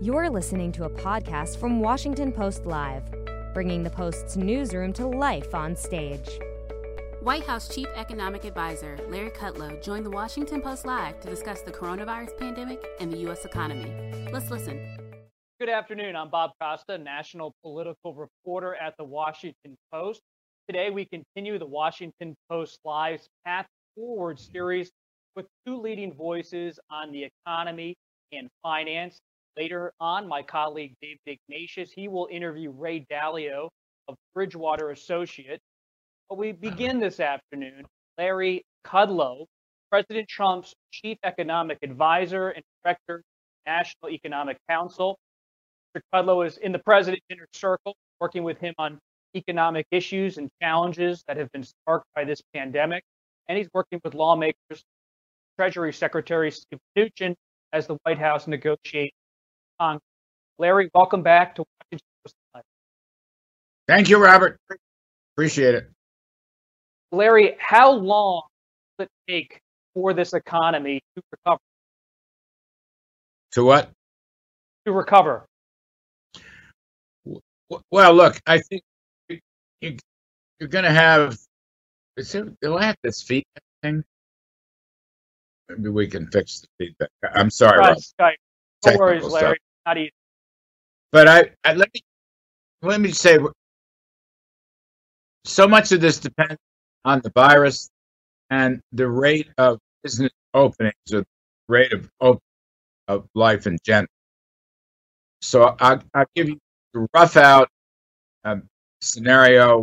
You're listening to a podcast from Washington Post Live, bringing the Post's newsroom to life on stage. White House Chief Economic Advisor Larry Kudlow joined the Washington Post Live to discuss the coronavirus pandemic and the U.S. economy. Let's listen. Good afternoon. I'm Bob Costa, national political reporter at the Washington Post. Today, we continue the Washington Post Live's Path Forward series with two leading voices on the economy and finance. Later on, my colleague David Ignatius, he will interview Ray Dalio of Bridgewater Associates. But we begin this afternoon, Larry Kudlow, President Trump's Chief Economic Advisor and Director of the National Economic Council. Mr. Kudlow is in the president's inner circle, working with him on economic issues and challenges that have been sparked by this pandemic. And he's working with lawmakers, Treasury Secretary Mnuchin, as the White House negotiates. Larry, welcome back to Washington Post Live. Thank you, Robert. Appreciate it. Larry, how long will it take for this economy to recover? To what? To recover. Well, look, I think you're going to have they'll have this feedback thing. Maybe we can fix the feedback. I'm sorry, Robert. Skype. No worries, Larry. Not easy. But I let me say, so much of this depends on the virus and the rate of business openings, or the rate of life in general. So I'll give you the rough out scenario.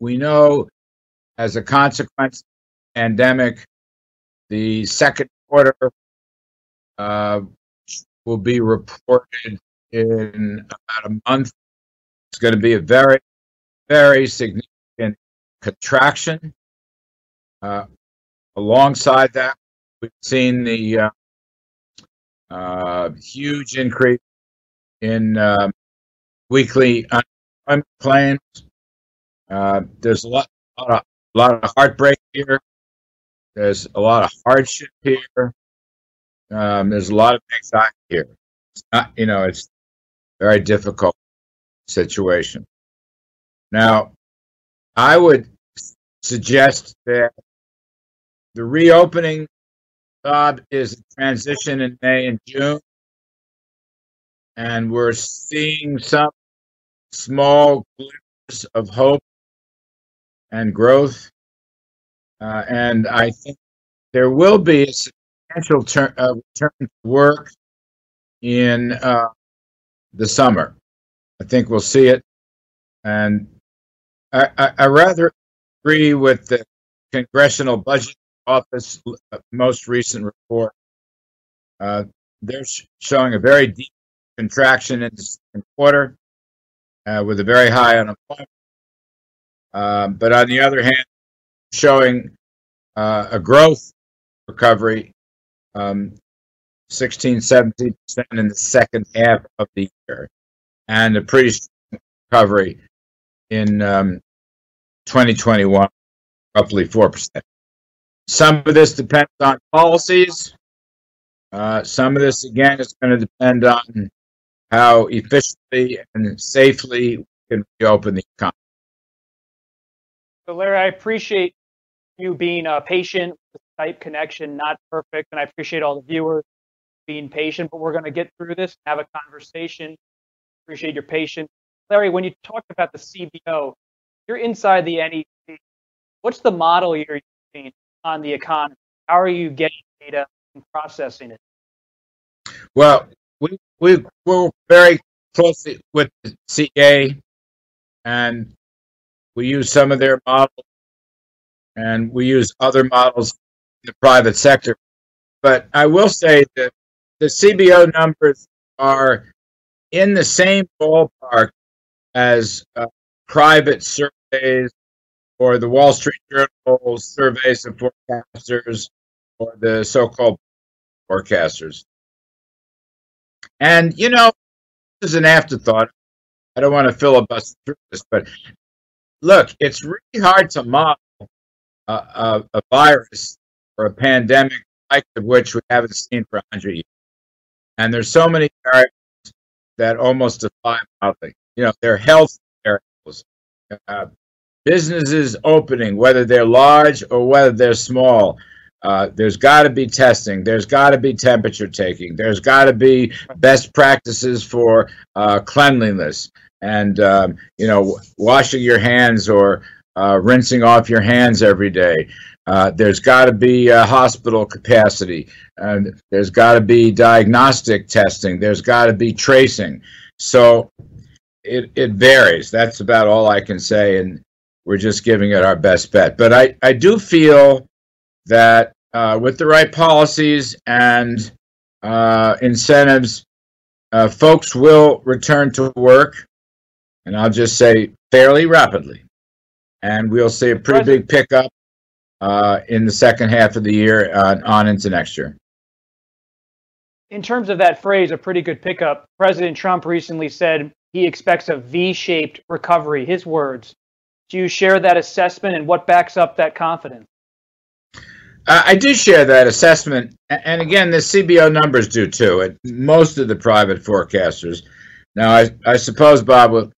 We know, as a consequence of the pandemic, the second quarter will be reported in about a month. It's going to be a very, very significant contraction. Alongside that, we've seen the huge increase in weekly unemployment claims. There's a lot of heartbreak here. There's a lot of hardship here. There's a lot of anxiety here. It's not, it's a very difficult situation. Now, I would suggest that the reopening job is a transition in May and June, and we're seeing some small glimpses of hope and growth, and I think there will be a return to work in the summer. I think we'll see it, and I rather agree with the Congressional Budget Office most recent report. They're showing a very deep contraction in the second quarter with a very high unemployment. But on the other hand, showing a growth recovery 16-17% in the second half of the year, and a pretty strong recovery in 2021, roughly 4%. Some of this depends on policies. Some of this, again, is going to depend on how efficiently and safely we can reopen the economy. So, Larry, I appreciate you being patient. Skype connection not perfect, and I appreciate all the viewers being patient, but we're going to get through this and have a conversation. Appreciate your patience. Larry, when you talked about the CBO, you're inside the NEC. What's the model you're using on the economy? How are you getting data and processing it? Well, we work very closely with the CA, and we use some of their models, and we use other models the private sector. But I will say that the CBO numbers are in the same ballpark as private surveys or the Wall Street Journal surveys of forecasters or the so-called forecasters. And, you know, this is an afterthought. I don't want to filibuster through this, but look, it's really hard to model a virus or a pandemic like of which we haven't seen for 100 years. And there's so many variables that almost defy modeling. You know, they're health variables, businesses opening, whether they're large or whether they're small. There's got to be testing. There's got to be temperature taking. There's got to be best practices for cleanliness and, you know, washing your hands or rinsing off your hands every day. There's got to be hospital capacity, and there's got to be diagnostic testing. There's got to be tracing. So it varies. That's about all I can say, and we're just giving it our best bet. But I do feel that with the right policies and incentives, folks will return to work, and I'll just say fairly rapidly. And we'll see a pretty big pickup in the second half of the year on into next year. In terms of that phrase, a pretty good pickup, President Trump recently said he expects a V-shaped recovery, his words. Do you share that assessment, and what backs up that confidence? I do share that assessment, and again, the CBO numbers do too, and most of the private forecasters. Now, I suppose, Bob,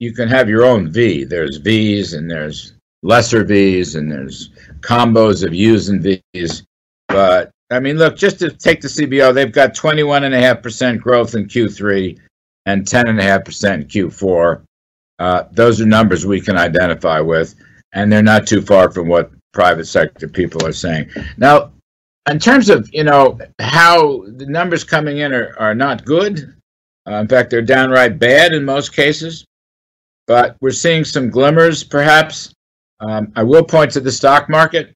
you can have your own V. There's Vs, and there's lesser Vs, and there's combos of Us and Vs. But, I mean, look, just to take the CBO, they've got 21.5% growth in Q3 and 10.5% in Q4. Those are numbers we can identify with, and they're not too far from what private sector people are saying. Now, in terms of, you know, how the numbers coming in are not good, in fact, they're downright bad in most cases, but we're seeing some glimmers, perhaps. I will point to the stock market.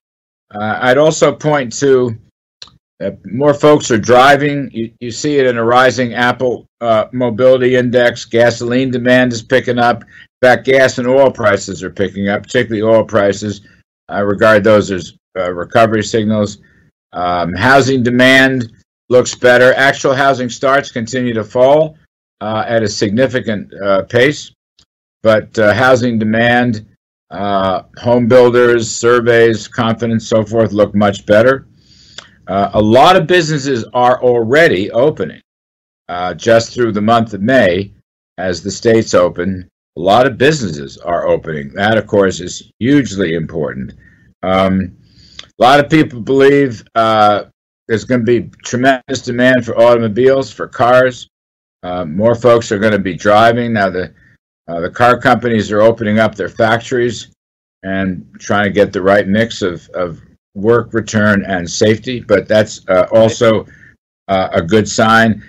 I'd also point to more folks are driving. You see it in a rising Apple Mobility Index. Gasoline demand is picking up. In fact, gas and oil prices are picking up, particularly oil prices. I regard those as recovery signals. Housing demand looks better. Actual housing starts continue to fall at a significant pace, but housing demand, home builders, surveys, confidence, so forth, look much better. A lot of businesses are already opening just through the month of May as the states open. A lot of businesses are opening. That, of course, is hugely important. A lot of people believe there's going to be tremendous demand for automobiles, for cars. More folks are going to be driving. Now, the car companies are opening up their factories and trying to get the right mix of work return and safety, but that's also a good sign.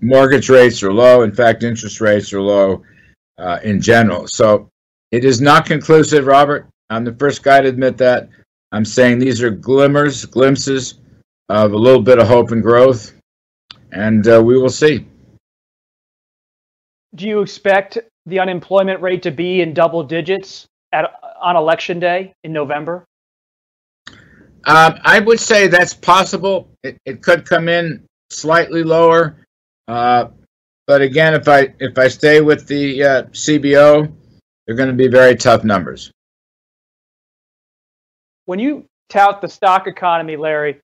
Mortgage rates are low. In fact, interest rates are low in general. So it is not conclusive, Robert. I'm the first guy to admit that. I'm saying these are glimpses of a little bit of hope and growth, and we will see. Do you expect the unemployment rate to be in double digits on Election Day in November? I would say that's possible. It could come in slightly lower. But again, if I stay with the CBO, they're going to be very tough numbers. When you tout the stock economy, Larry,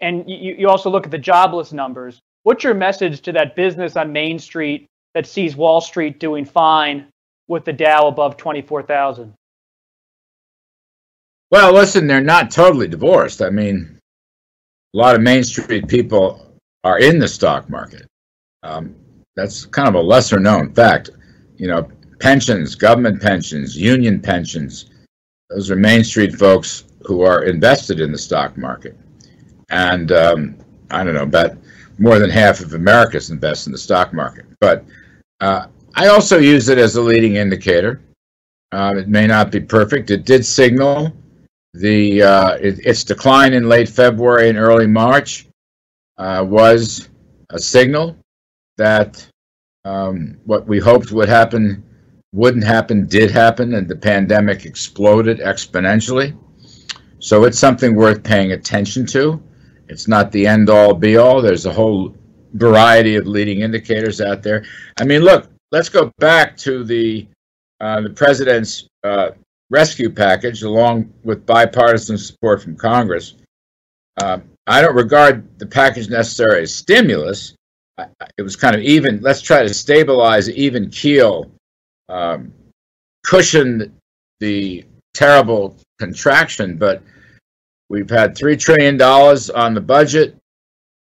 and you also look at the jobless numbers, what's your message to that business on Main Street that sees Wall Street doing fine with the Dow above 24,000? Well, listen, they're not totally divorced. I mean, a lot of Main Street people are in the stock market. That's kind of a lesser known fact. You know, pensions, government pensions, union pensions, those are Main Street folks who are invested in the stock market. And I don't know, but more than half of America's invested in the stock market. But I also use it as a leading indicator. It may not be perfect. It did signal the its decline in late February and early March was a signal that what we hoped would happen wouldn't happen, did happen, and the pandemic exploded exponentially. So it's something worth paying attention to. It's not the end-all, be-all. There's a whole variety of leading indicators out there. I mean, look, let's go back to the president's rescue package, along with bipartisan support from Congress. I don't regard the package necessarily as stimulus. It was kind of even. Let's try to stabilize, even keel, cushion the terrible contraction. But we've had $3 trillion on the budget,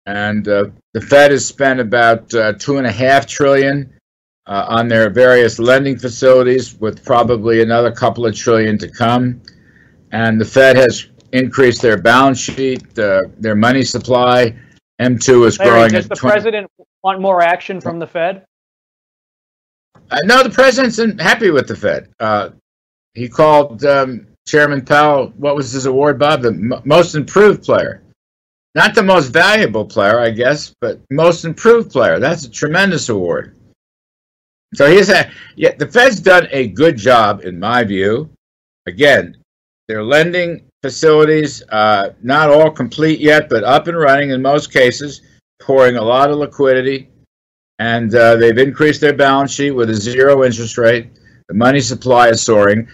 and the Fed has spent about $2.5 trillion on their various lending facilities, with probably another couple of trillion to come. And the Fed has increased their balance sheet, their money supply. M2 is growing. Does the president want more action from the Fed? No, the president's happy with the Fed. He called Chairman Powell, what was his award, Bob? The most improved player. Not the most valuable player, I guess, but most improved player. That's a tremendous award. So he's had, yeah, the Fed's done a good job, in my view. Again, they're lending facilities, not all complete yet, but up and running in most cases, pouring a lot of liquidity, and they've increased their balance sheet with a zero interest rate. The money supply is soaring.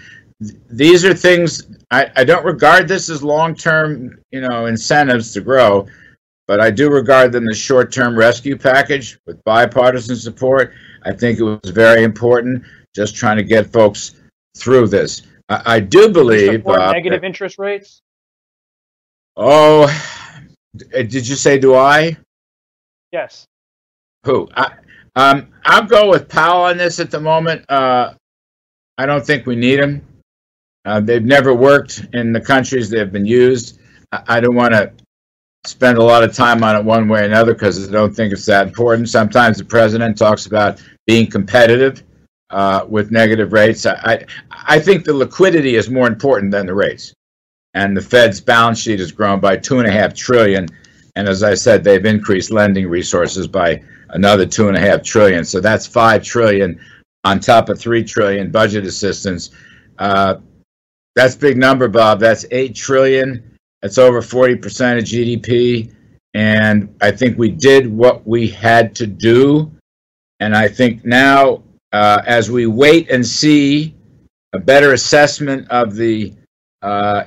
These are things, I don't regard this as long-term, incentives to grow, but I do regard them as short-term rescue package with bipartisan support. I think it was very important, just trying to get folks through this. I do believe negative interest rates. Oh, did you say do I? Yes. Who? I'll go with Powell on this at the moment. I don't think we need them. They've never worked in the countries they've been used. I don't want to spend a lot of time on it one way or another because I don't think it's that important. Sometimes the president talks about being competitive with negative rates. I think the liquidity is more important than the rates, and the Fed's balance sheet has grown by $2.5 trillion, and as I said, they've increased lending resources by another $2.5 trillion. So that's $5 trillion on top of $3 trillion budget assistance. That's a big number, Bob. That's $8 trillion. That's over 40% of GDP, and I think we did what we had to do, and I think now, as we wait and see a better assessment of the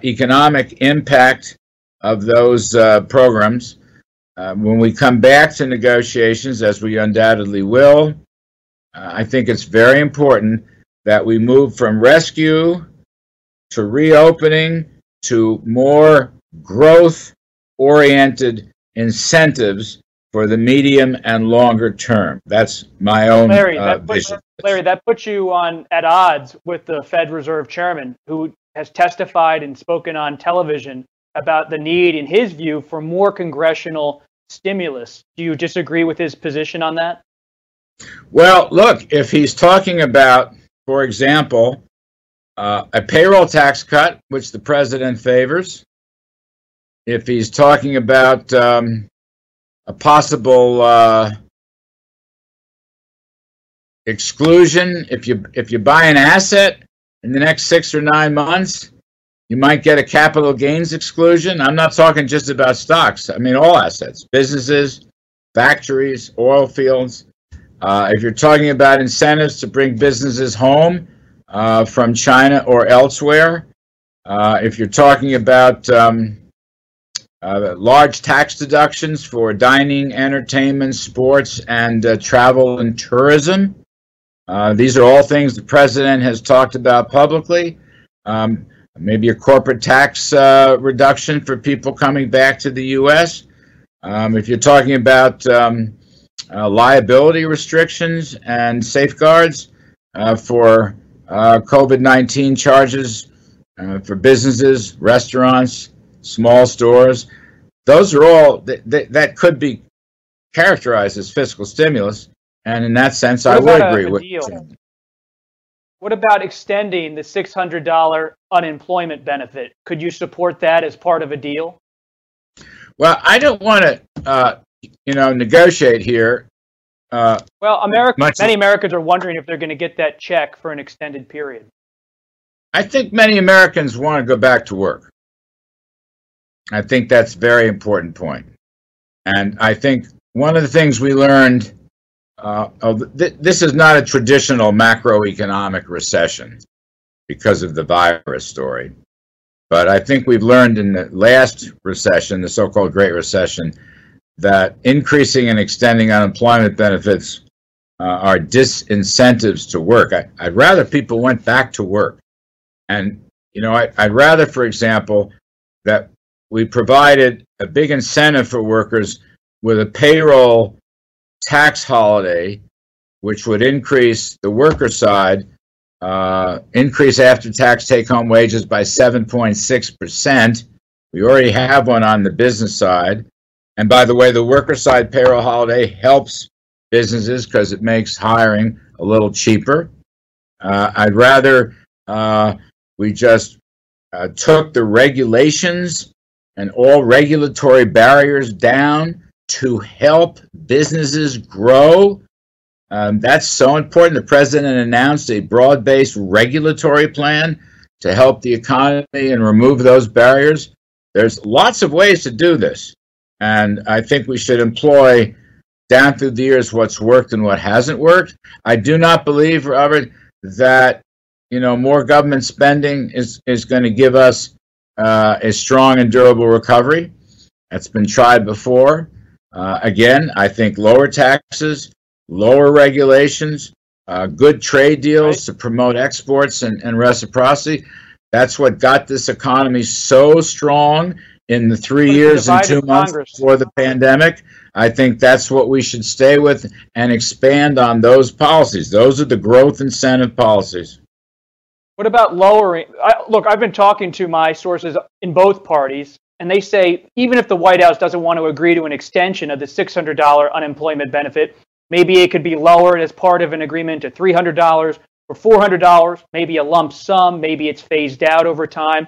economic impact of those programs, when we come back to negotiations, as we undoubtedly will, I think it's very important that we move from rescue to reopening to more growth-oriented incentives for the medium and longer term. That's my own vision. Larry, that puts you at odds with the Fed Reserve Chairman, who has testified and spoken on television about the need, in his view, for more congressional stimulus. Do you disagree with his position on that? Well, look, if he's talking about, for example, a payroll tax cut, which the president favors, if he's talking about a possible exclusion, if you buy an asset in the next 6 or 9 months, you might get a capital gains exclusion. I'm not talking just about stocks. I mean all assets, businesses, factories, oil fields. If you're talking about incentives to bring businesses home from China or elsewhere, if you're talking about large tax deductions for dining, entertainment, sports, and travel and tourism. These are all things the president has talked about publicly. Maybe a corporate tax reduction for people coming back to the U.S. If you're talking about liability restrictions and safeguards for COVID-19 charges for businesses, restaurants, small stores, those are all that could be characterized as fiscal stimulus, and in that sense I would agree with you. What about extending the $600 unemployment benefit? Could you support that as part of a deal? Well, I don't want to negotiate here. Well, many Americans are wondering if they're going to get that check for an extended period. I think many Americans want to go back to work. I think that's a very important point. And I think one of the things we learned, this is not a traditional macroeconomic recession because of the virus story. But I think we've learned in the last recession, the so-called Great Recession, that increasing and extending unemployment benefits are disincentives to work. I'd rather people went back to work. And, you know, I'd rather, for example, that we provided a big incentive for workers with a payroll tax holiday, which would increase the worker side, increase after-tax take-home wages by 7.6%. We already have one on the business side. And by the way, the worker side payroll holiday helps businesses because it makes hiring a little cheaper. I'd rather we just took the regulations and all regulatory barriers down to help businesses grow. That's so important. The president announced a broad-based regulatory plan to help the economy and remove those barriers. There's lots of ways to do this. And I think we should employ down through the years what's worked and what hasn't worked. I do not believe, Robert, that more government spending is going to give us a strong and durable recovery. That's been tried before. Again, I think lower taxes, lower regulations, good trade deals to promote exports and reciprocity. That's what got this economy so strong in the 3 years and 2 months before the pandemic. I think that's what we should stay with and expand on those policies. Those are the growth incentive policies. What about lowering? Look, I've been talking to my sources in both parties, and they say even if the White House doesn't want to agree to an extension of the $600 unemployment benefit, maybe it could be lowered as part of an agreement to $300 or $400, maybe a lump sum, maybe it's phased out over time.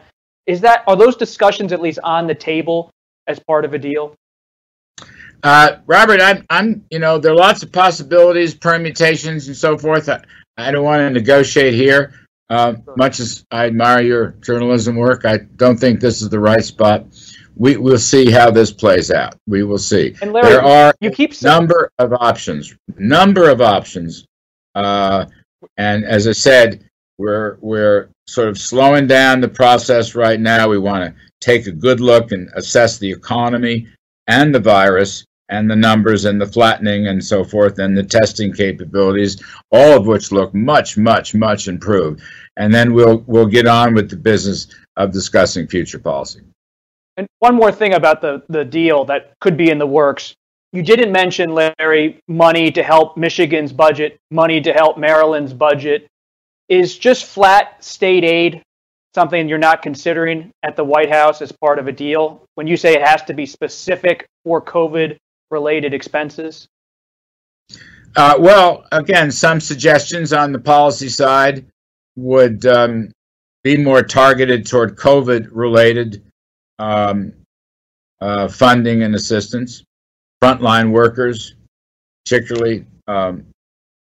Are those discussions at least on the table as part of a deal? Robert, there are lots of possibilities, permutations, and so forth. I don't want to negotiate here. Much as I admire your journalism work, I don't think this is the right spot. We will see how this plays out. We will see. And Larry, there are a number of options. And as I said, we're sort of slowing down the process right now. We want to take a good look and assess the economy and the virus and the numbers and the flattening and so forth and the testing capabilities, all of which look much, much, much improved. And then we'll get on with the business of discussing future policy. And one more thing about the deal that could be in the works. You didn't mention, Larry, money to help Michigan's budget, money to help Maryland's budget. Is just flat state aid something you're not considering at the White House as part of a deal when you say it has to be specific for COVID-related expenses? Well, again, some suggestions on the policy side would be more targeted toward COVID-related funding and assistance, frontline workers, particularly.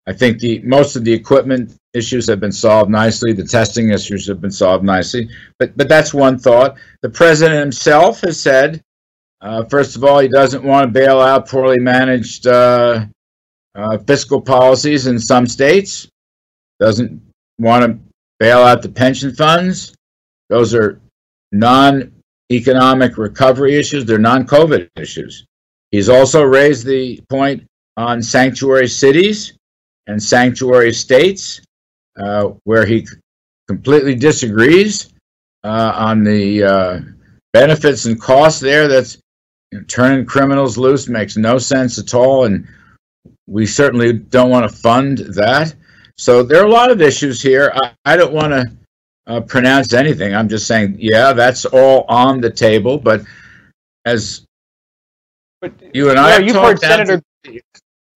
I think most of the equipment issues have been solved nicely. The testing issues have been solved nicely. But that's one thought. The president himself has said, first of all, he doesn't want to bail out poorly managed fiscal policies in some states. Doesn't want to bail out the pension funds. Those are non-economic recovery issues. They're non-COVID issues. He's also raised the point on sanctuary cities and sanctuary states, where he completely disagrees on the benefits and costs there. That's turning criminals loose makes no sense at all, and we certainly don't want to fund that. So there are a lot of issues here. I don't want to pronounce anything. I'm just saying, yeah, that's all on the table. But as you and I have talked, Senator.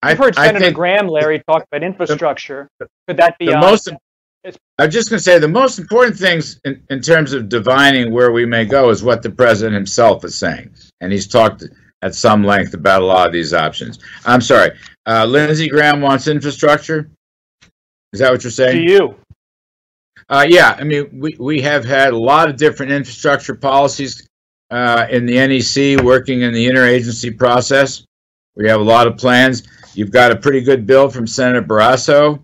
I've heard Senator Graham, Larry, talk about infrastructure. Could that be I'm just going to say the most important things in terms of divining where we may go is what the president himself is saying. And he's talked at some length about a lot of these options. I'm sorry. Lindsey Graham wants infrastructure. Is that what you're saying? To you. Yeah. I mean, we have had a lot of different infrastructure policies in the NEC, working in the interagency process. We have a lot of plans. You've got a pretty good bill from Senator Barrasso.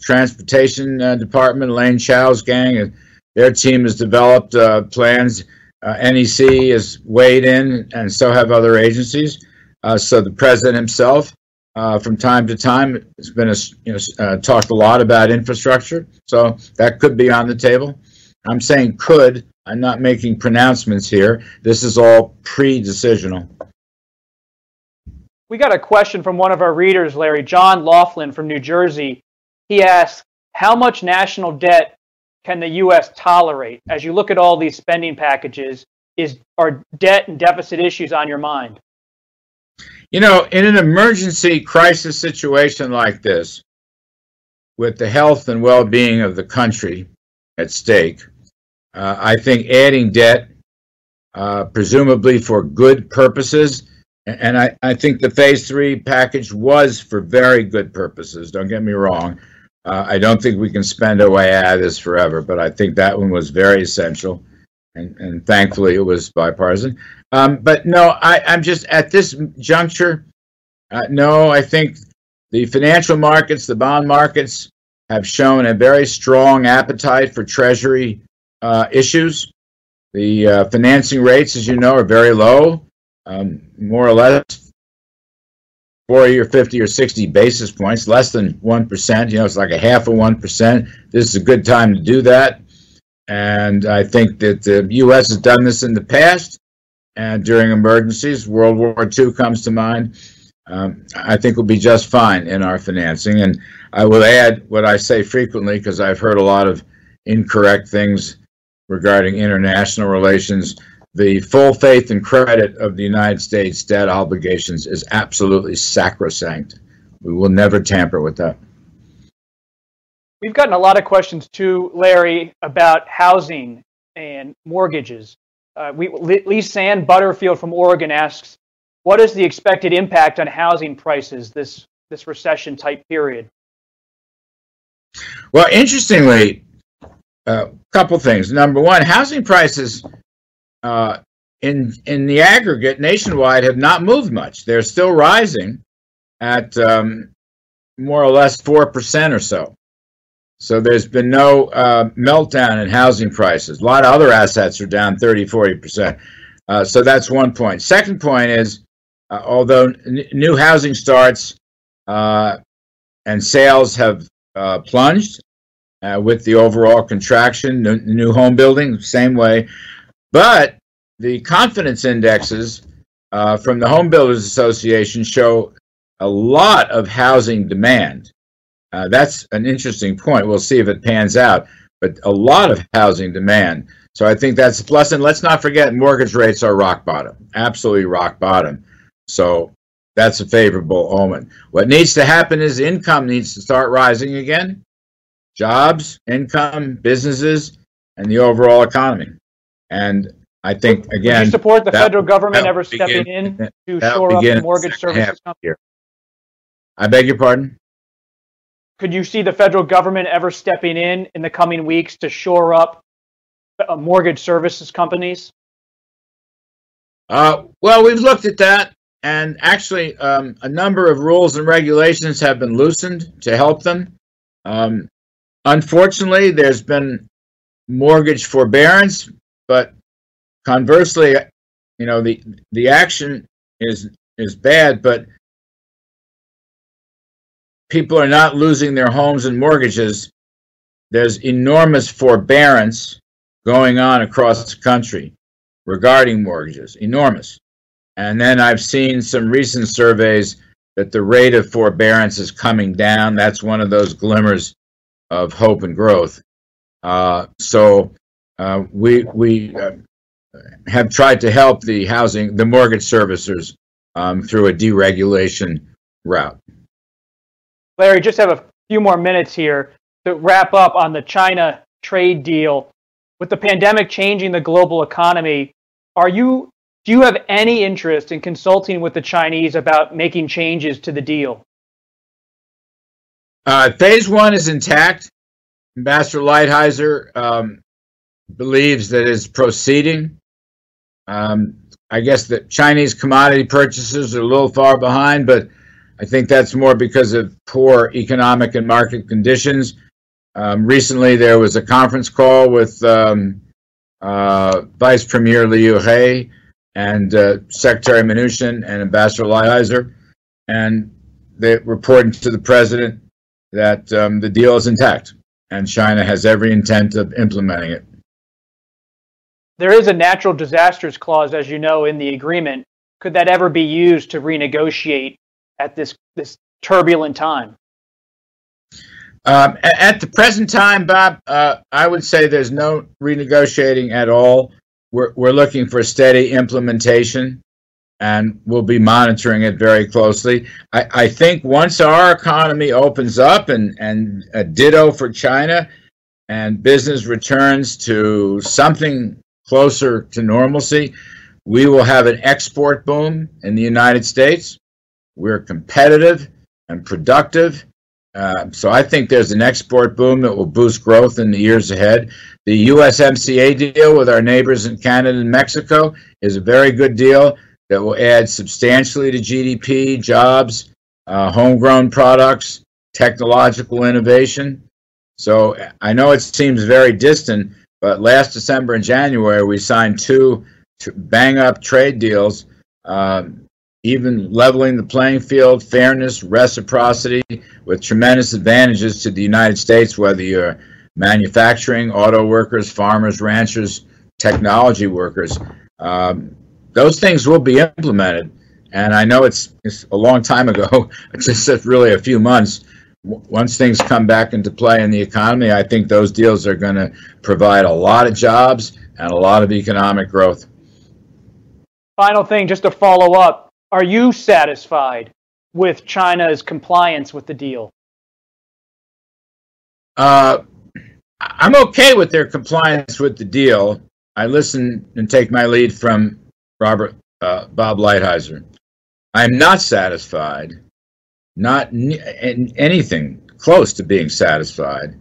Transportation Department, Lane Chow's gang, and their team has developed plans. NEC has weighed in, and so have other agencies. So the president himself, from time to time, has been talked a lot about infrastructure. So that could be on the table. I'm saying could. I'm not making pronouncements here. This is all pre-decisional. We got a question from one of our readers, Larry. John Laughlin from New Jersey. He asks, how much national debt can the U.S. tolerate? As you look at all these spending packages, are debt and deficit issues on your mind? You know, in an emergency crisis situation like this, with the health and well-being of the country at stake, I think adding debt, presumably for good purposes, and I think the Phase 3 package was for very good purposes, don't get me wrong. I don't think we can spend our way out of this forever, but I think that one was very essential, and thankfully it was bipartisan. But no, I'm just at this juncture, no, I think the financial markets, the bond markets, have shown a very strong appetite for Treasury issues. The financing rates, as you know, are very low, more or less 40 or 50 or 60 basis points, less than 1%. You know, it's like a half of 1%. This is a good time to do that. And I think that the U.S. has done this in the past and during emergencies. World War II comes to mind. I think we'll be just fine in our financing. And I will add what I say frequently, because I've heard a lot of incorrect things regarding international relations. The full faith and credit of the United States debt obligations is absolutely sacrosanct. We will never tamper with that. We've gotten a lot of questions too, Larry, about housing and mortgages. Lisanne Butterfield from Oregon asks, what is the expected impact on housing prices this recession-type period? Well, interestingly, a couple things. Number one, housing prices in the aggregate nationwide have not moved much. They're still rising at more or less 4% or so. So there's been no meltdown in housing prices. A lot of other assets are down 30, 40%. So that's one point. Second point is, although new housing starts and sales have plunged with the overall contraction, new home building, same way. But the confidence indexes from the Home Builders Association show a lot of housing demand. That's an interesting point. We'll see if it pans out, but a lot of housing demand. So I think that's a plus. And let's not forget, mortgage rates are rock bottom, absolutely rock bottom. So that's a favorable omen. What needs to happen is income needs to start rising again, jobs, income, businesses, and the overall economy. And I think, again, do you support the federal government ever stepping in to shore up the mortgage services company? I beg your pardon? Could you see the federal government ever stepping in the coming weeks to shore up mortgage services companies? Well, we've looked at that, and actually a number of rules and regulations have been loosened to help them. Unfortunately, there's been mortgage forbearance. But conversely, you know, the action is bad, but people are not losing their homes and mortgages. There's enormous forbearance going on across the country regarding mortgages, enormous. And then I've seen some recent surveys that the rate of forbearance is coming down. That's one of those glimmers of hope and growth. We have tried to help the mortgage servicers through a deregulation route. Larry, just have a few more minutes here to wrap up on the China trade deal. With the pandemic changing the global economy, are you Do you have any interest in consulting with the Chinese about making changes to the deal? Phase one is intact. Ambassador Lighthizer believes that it's proceeding. I guess the Chinese commodity purchases are a little far behind, but I think that's more because of poor economic and market conditions. Recently, there was a conference call with Vice Premier Liu He and Secretary Mnuchin and Ambassador Lighthizer, and they reported to the president that the deal is intact and China has every intent of implementing it. There is a natural disasters clause, as you know, in the agreement. Could that ever be used to renegotiate at this turbulent time? At the present time, Bob, I would say there's no renegotiating at all. We're looking for steady implementation, and we'll be monitoring it very closely. I think once our economy opens up, and a ditto for China, and business returns to something closer to normalcy, we will have an export boom in the United States. We're competitive and productive. So I think there's an export boom that will boost growth in the years ahead. The USMCA deal with our neighbors in Canada and Mexico is a very good deal that will add substantially to GDP, jobs, homegrown products, technological innovation. So I know it seems very distant, but last December and January, we signed two bang-up trade deals, even leveling the playing field, fairness, reciprocity, with tremendous advantages to the United States, whether you're manufacturing, auto workers, farmers, ranchers, technology workers. Those things will be implemented. And I know it's a long time ago, just really a few months. Once things come back into play in the economy, I think those deals are going to provide a lot of jobs and a lot of economic growth. Final thing, just to follow up. Are you satisfied with China's compliance with the deal? I'm okay with their compliance with the deal. I listen and take my lead from Bob Lighthizer. I'm not satisfied, not in anything close to being satisfied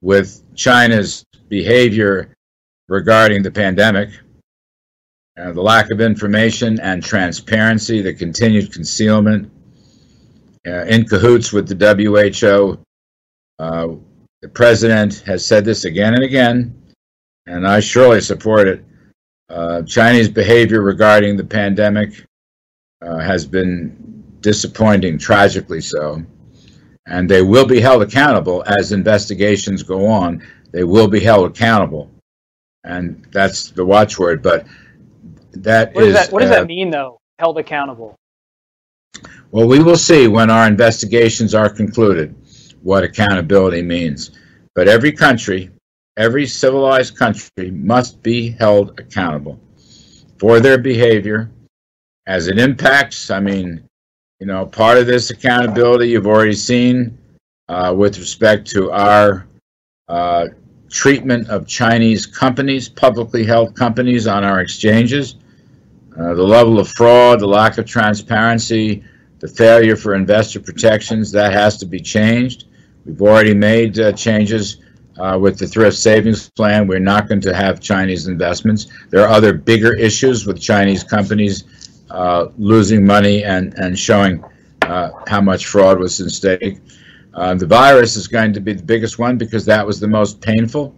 with China's behavior regarding the pandemic. The lack of information and transparency, the continued concealment, in cahoots with the WHO. The president has said this again and again, and I surely support it. Chinese behavior regarding the pandemic has been disappointing, tragically so, and they will be held accountable as investigations go on. They will be held accountable, and that's the watchword, but what does that mean, though, held accountable? Well, we will see when our investigations are concluded what accountability means. But every country, every civilized country, must be held accountable for their behavior as it impacts. I mean, you know, part of this accountability you've already seen with respect to our treatment of Chinese companies, publicly held companies on our exchanges. The level of fraud, the lack of transparency, the failure for investor protections, that has to be changed. We've already made changes with the Thrift Savings Plan. We're not going to have Chinese investments. There are other bigger issues with Chinese companies losing money and showing how much fraud was at stake. The virus is going to be the biggest one because that was the most painful,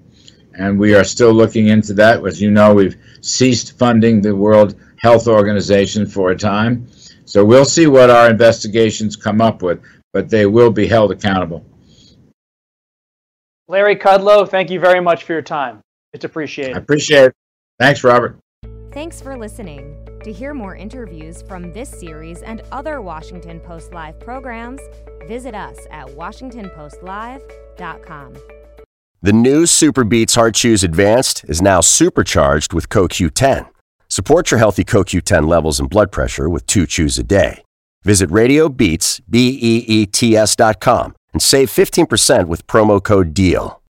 and we are still looking into that. As you know, we've ceased funding the World Health Organization for a time. So we'll see what our investigations come up with, but they will be held accountable. Larry Kudlow, thank you very much for your time. It's appreciated. I appreciate it. Thanks, Robert. Thanks for listening. To hear more interviews from this series and other Washington Post Live programs, visit us at WashingtonPostLive.com. The new SuperBeets Heart Chews Advanced is now supercharged with CoQ10. Support your healthy CoQ10 levels and blood pressure with 2 chews a day. Visit RadioBeets.com and save 15% with promo code DEAL.